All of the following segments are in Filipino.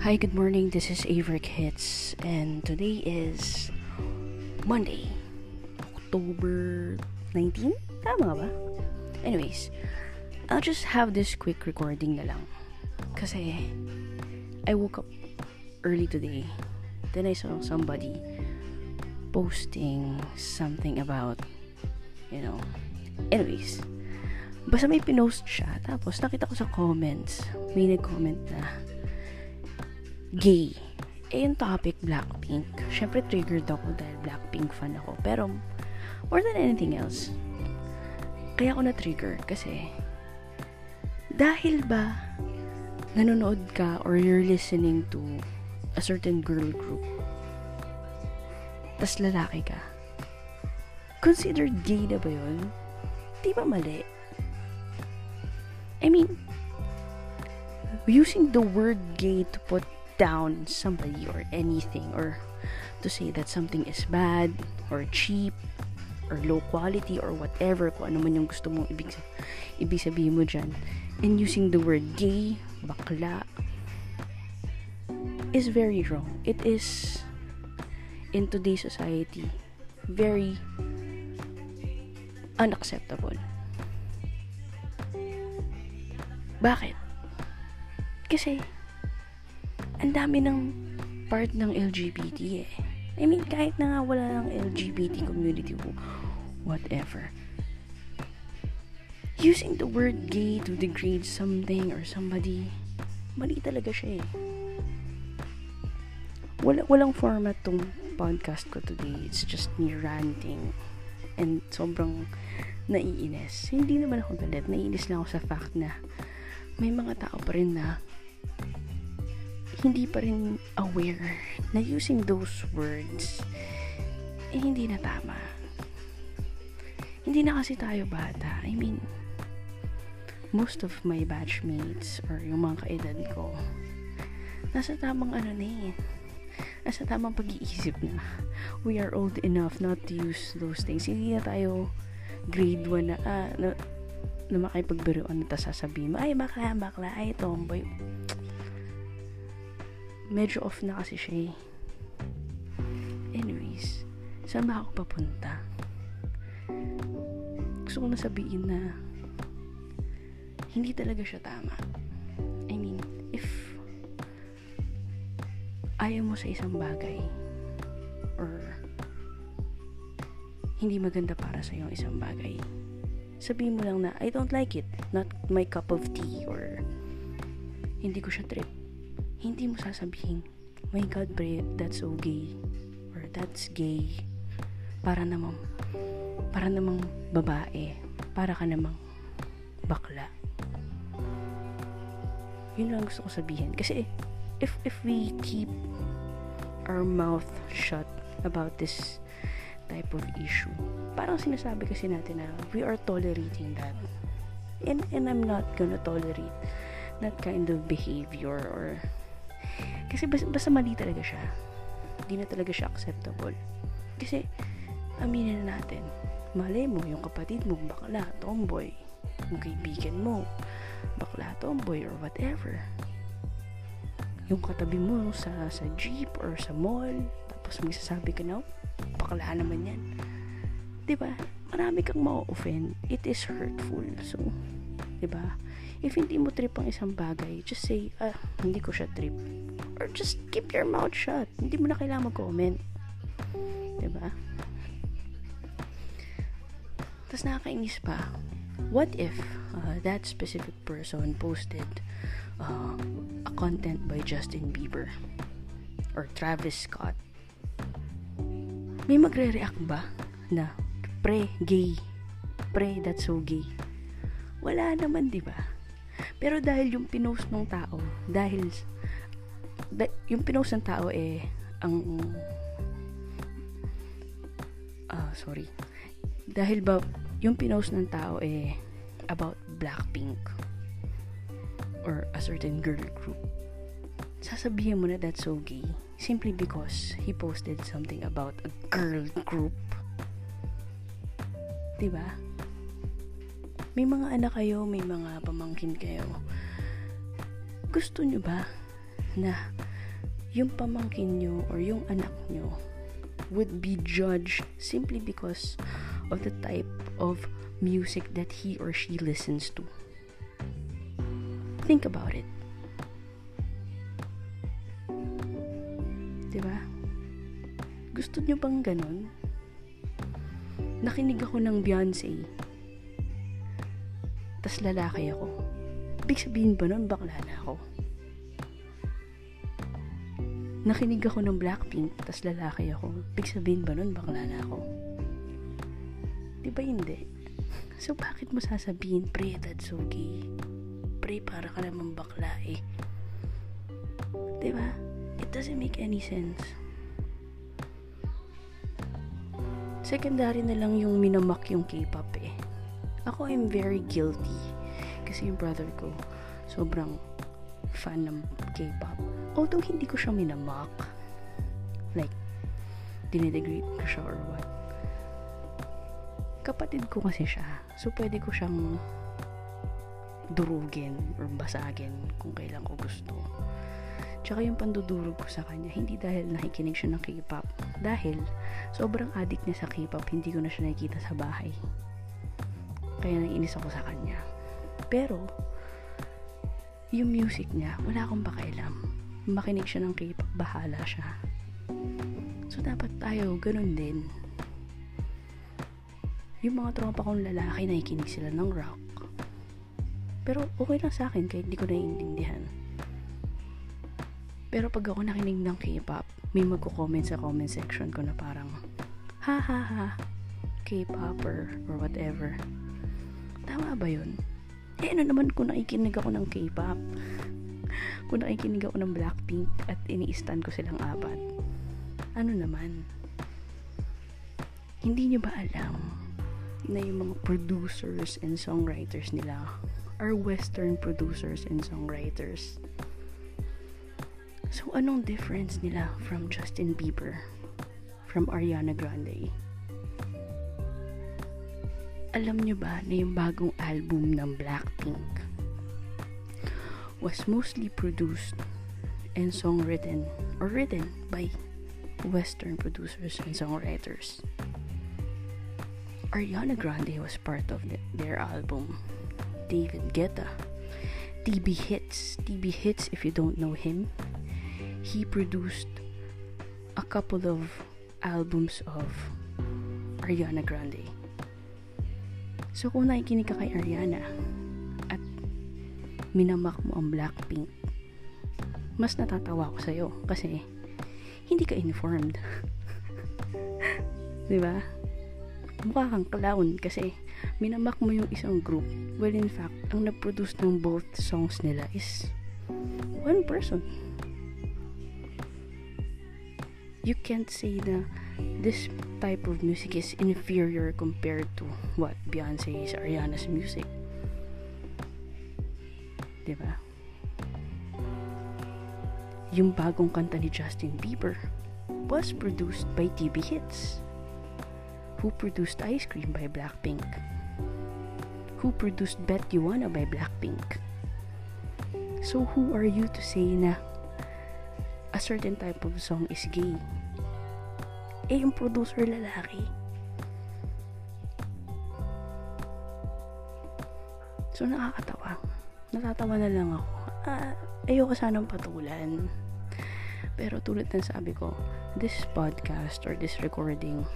Hi, good morning. This is Avery Hitz, and today is Monday, October 19? Tama ba? Anyways, I'll just have this quick recording na lang. Kasi I woke up early today. Then I saw somebody posting something about, you know. Anyways, basta may pinost siya. Tapos nakita ko sa comments, may nag-comment na gay. Eh, yung topic, Blackpink. Syempre, triggered ako dahil Blackpink fan ako. Pero, more than anything else, kaya ako na-trigger kasi dahil ba nanonood ka or you're listening to a certain girl group tas lalaki ka, considered gay na ba yun? Di ba mali? I mean, using the word gay to put down somebody or anything, or to say that something is bad or cheap or low quality or whatever, kung ano man yung gusto mong ibig sabihin mo dyan, and using the word gay, bakla, is very wrong. It is, in today's society, very unacceptable. Bakit? Kasi ang dami ng part ng LGBT eh. I mean, kahit na nga wala ng LGBT community, whatever. Using the word gay to degrade something or somebody, mali talaga siya eh. Walang format tong podcast ko today. It's just me ranting. And sobrang naiinis. Hindi naman ako galit. Naiinis lang ako sa fact na may mga tao pa rin na hindi pa rin aware na using those words eh, hindi na tama. Hindi na kasi tayo bata. I mean, most of my batchmates or yung mga kaedad ko nasa tamang ano na eh, nasa tamang pag-iisip na we are old enough not to use those things. Hindi na tayo grade 1 na makipagbiruan na sasabihin mo ay bakla, ay tomboy. Medyo off na kasi siya eh. Anyways, saan ba ako papunta? Gusto ko na sabihin na hindi talaga siya tama. I mean, if ayaw mo sa isang bagay or hindi maganda para sa yung isang bagay, sabihin mo lang na I don't like it, not my cup of tea, or hindi ko siya trip. Hindi mo sasabihin, my God, pre, that's so gay, or that's gay, para namang babae, para ka namang bakla. Yun lang gusto ko sabihin. Kasi, if we keep our mouth shut about this type of issue, parang sinasabi kasi natin na we are tolerating that. And I'm not gonna tolerate that kind of behavior, or kasi basta mali talaga siya. Hindi na talaga siya acceptable. Kasi, aminin na natin, malay mo, yung kapatid mo, bakla, tomboy. Yung kaibigan mo, bakla, tomboy, or whatever. Yung katabi mo sa jeep or sa mall, tapos magsasabi ka na, bakla naman yan. Diba? Marami kang ma-offend. It is hurtful. So, diba? If hindi mo trip ang isang bagay, just say, hindi ko siya trip. Or just keep your mouth shut. Hindi mo na kailangan mag-comment. Diba? Tapos nakakainis pa. What if that specific person posted a content by Justin Bieber or Travis Scott? May magre-react ba na, pre, gay. Pre, that's so gay. Wala naman, diba? Pero dahil yung pinost ng tao, yung pinost ng tao eh, dahil ba, yung pinost ng tao eh, about Blackpink, or a certain girl group, sasabihin mo na that's so gay, simply because he posted something about a girl group. Diba? May mga anak kayo, may mga pamangkin kayo. Gusto nyo ba na yung pamangkin nyo or yung anak nyo would be judged simply because of the type of music that he or she listens to. Think about it. Diba? Gusto nyo bang ganun? Nakinig ako ng Beyonce. Tas lalaki ako. Ibig sabihin ba nun, bakla na ako? Nakinig ako ng Blackpink, tas lalaki ako. Ibig sabihin ba nun, bakla na ako? Diba hindi? So, bakit mo sasabihin, pre, that's okay. Pre, para ka naman bakla eh. Diba? It doesn't make any sense. Secondary na lang yung minamak yung K-pop eh. Ako, I'm very guilty. Kasi yung brother ko, sobrang fan ng K-pop. Although, hindi ko siya minamak. Like, dinidegrade ko siya or what. Kapatid ko kasi siya. So, pwede ko siyang durugin or basagin kung kailan ko gusto. Tsaka yung pandudurog ko sa kanya, hindi dahil nakikinig siya ng K-pop. Dahil, sobrang addict niya sa K-pop, hindi ko na siya nakikita sa bahay. Kaya nainis ako sa kanya. Pero, yung music niya, wala akong pakialam. Makinig siya ng K-pop, bahala siya. So, dapat tayo, ganun din. Yung mga tropa kong lalaki, nakikinig sila ng rock. Pero, okay lang sa akin, kahit hindi ko naiintindihan. Pero pag ako nakinig ng K-pop, may magko-comment sa comment section ko na parang, ha ha ha, K-popper or whatever. Tama ba yun? Eh ano naman kung nakikinig ako ng K-pop? Kung nakikinig ako ng Blackpink at ini-stan ko silang apat. Ano naman? Hindi nyo ba alam na yung mga producers and songwriters nila are Western producers and songwriters? So, anong difference nila from Justin Bieber? From Ariana Grande? Alam nyo ba na yung bagong album ng Blackpink was mostly produced and songwritten or written by Western producers and songwriters? Ariana Grande was part of their album. David Guetta. TB Hitz, if you don't know him, he produced a couple of albums of Ariana Grande. So kung nakikinig ka kay Ariana at minamak mo ang Blackpink, mas natatawa ko sa'yo kasi hindi ka informed. Diba? Mukha kang clown kasi minamak mo yung isang group. Well, in fact, ang nag-produce ng both songs nila is one person. You can't say na this type of music is inferior compared to what Beyonce is, Ariana's music. Diba? Yung bagong kanta ni Justin Bieber was produced by TB Hitz, who produced Ice Cream by Blackpink, who produced Bet You Wanna by Blackpink. So who are you to say na a certain type of song is gay? Eh, yung producer lalaki. So, nakakatawa. Natatawa na lang ako. Ayoko sanang patulan. Pero tulad ng sabi ko, this podcast or this recording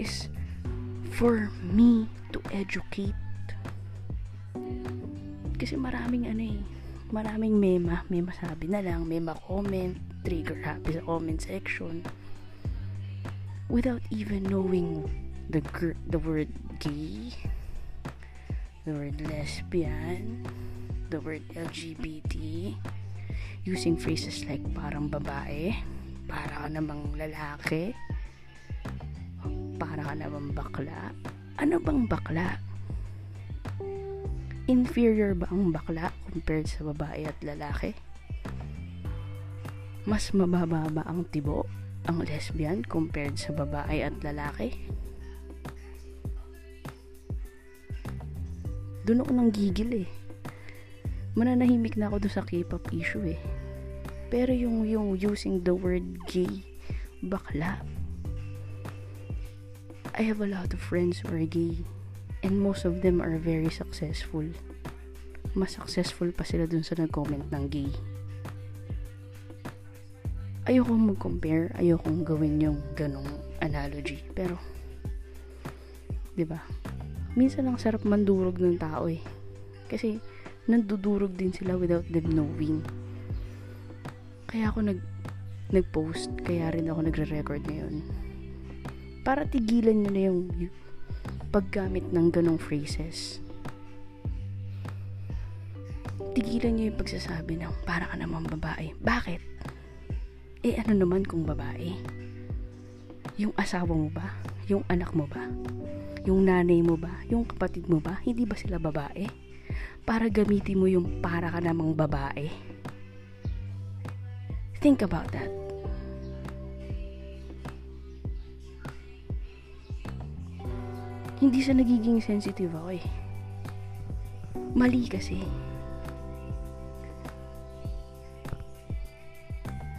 is for me to educate. Kasi maraming maraming may masabi na lang, may ma-comment, trigger happy sa comment section without even knowing the word gay, the word lesbian, the word LGBT, using phrases like parang babae, para ka namang lalaki, para ka namang bakla. Ano bang bakla? Inferior ba ang bakla compared sa babae at lalaki? Mas mababa ba ang tibo, ang lesbian, compared sa babae at lalaki? Doon ako nang gigil eh. Mananahimik na ako doon sa K-pop issue eh. Pero yung using the word gay, bakla. I have a lot of friends who are gay, and most of them are very successful. Mas successful pa sila dun sa nag-comment ng gay. Ayokong mag-compare, ayokong gawin yung ganong analogy, pero diba? Minsan ang sarap mandurog ng tao eh. Kasi nandudurog din sila without them knowing. Kaya ako nag-post, kaya rin ako nagre-record ngayon. Para tigilan nyo na yung paggamit ng ganong phrases. Tigilan nyo yung pagsasabi ng para ka naman babae. Bakit? Eh ano naman kung babae? Yung asawa mo ba? Yung anak mo ba? Yung nanay mo ba? Yung kapatid mo ba? Hindi ba sila babae? Para gamitin mo yung para ka namang babae. Think about that. Hindi siya nagiging sensitive ako eh. Mali kasi.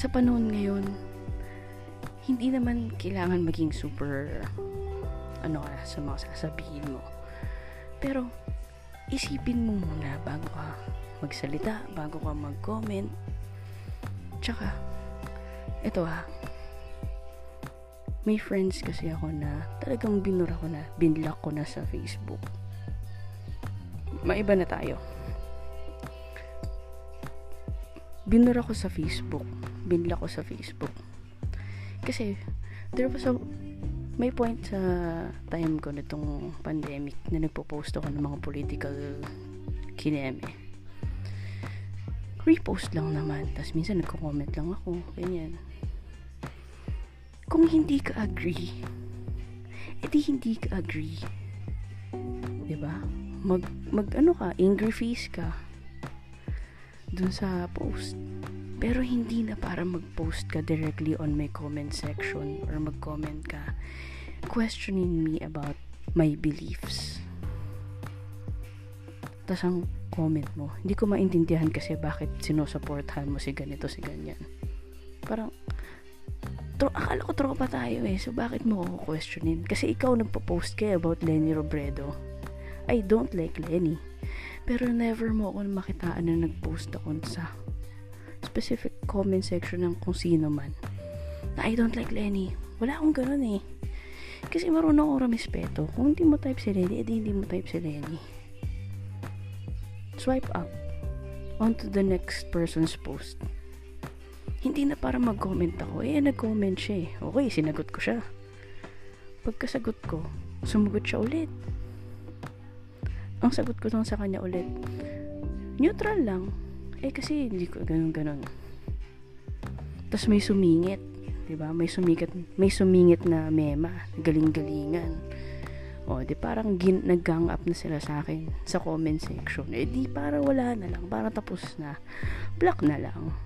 Sa panahon ngayon, hindi naman kailangan maging super sa mga sasabihin mo. Pero, isipin mo muna bago ka magsalita, bago ka mag-comment. Tsaka, eto may friends kasi ako na talagang binura ko na, binlock ko na sa Facebook. Maiba na tayo. Binura ko sa Facebook. Binlock ko sa Facebook. Kasi, there was may point sa time ko nitong pandemic na nagpo-post ako ng mga political kineme. Repost lang naman. Tapos minsan nagko-comment lang ako. Ganyan. Kung hindi ka agree, edi hindi ka agree. Diba? Mag ka, angry face ka dun sa post. Pero hindi na para mag-post ka directly on my comment section or mag-comment ka questioning me about my beliefs. Tapos ang comment mo, hindi ko maintindihan kasi bakit sinusuportahan mo si ganito, si ganyan. Parang, akala ko tropa tayo eh, so bakit mo ako questionin? Kasi ikaw nagpo-post ka about Lenny Robredo. I don't like Lenny. Pero never mo ako makitaan na nag-post ako sa specific comment section ng kung sino man na I don't like Lenny. Wala akong ganun eh, kasi marunong ako respeto. Kung hindi mo type si Lenny, edi hindi mo type si Lenny. Swipe up onto the next person's post. Hindi na para mag-comment ako eh, nag-comment siya eh, okay, sinagot ko siya. Pagkasagot ko, sumagot siya ulit. Ang sagot ko lang sa kanya ulit, neutral lang. Eh kasi hindi ko ganun. Tapos may sumingit, 'di ba? May sumingit na mema, galing-galingan. O, 'di parang nag-gang up na sila sa akin sa comment section. Eh di para wala na lang, para tapos na. Block na lang.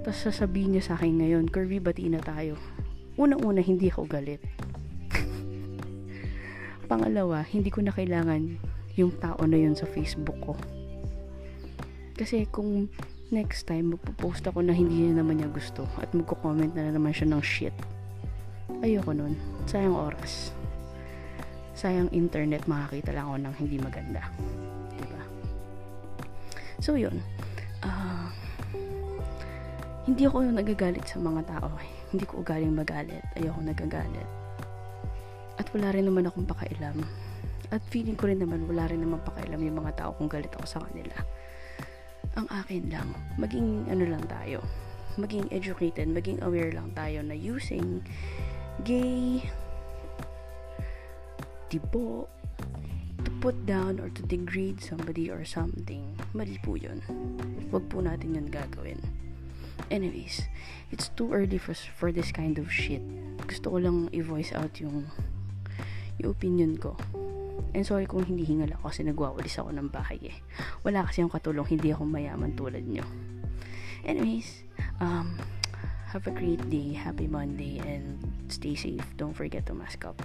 Tapos sasabihin niya sa akin ngayon, Kirby, bati na tayo. Unang-una, hindi ako galit. Pangalawa, hindi ko na kailangan yung tao na yun sa Facebook ko. Kasi kung next time magpo-post ako na hindi na naman niya gusto at magko-comment na naman siya ng shit, ayoko nun. Sayang oras. Sayang internet, makakita lang ako ng hindi maganda. Diba? So yun. Hindi ako yung nagagalit sa mga tao. Hindi ko ugaling magalit. Ayoko nagagalit. At wala rin naman akong pakailam. At feeling ko rin naman wala rin naman pakailam yung mga tao kung galit ako sa kanila. Ang akin lang, maging tayo, maging educated, maging aware lang tayo na using gay, tipo, to put down or to degrade somebody or something. Mali po yun. Huwag po natin yun gagawin. Anyways, it's too early for this kind of shit. Gusto ko lang i-voice out yung opinion ko. And sorry kung hindi hingal ako kasi nagwawalis ako ng bahay eh. Wala kasi yung katulong, hindi ako mayaman tulad nyo. Anyways, have a great day, happy Monday, and stay safe. Don't forget to mask up.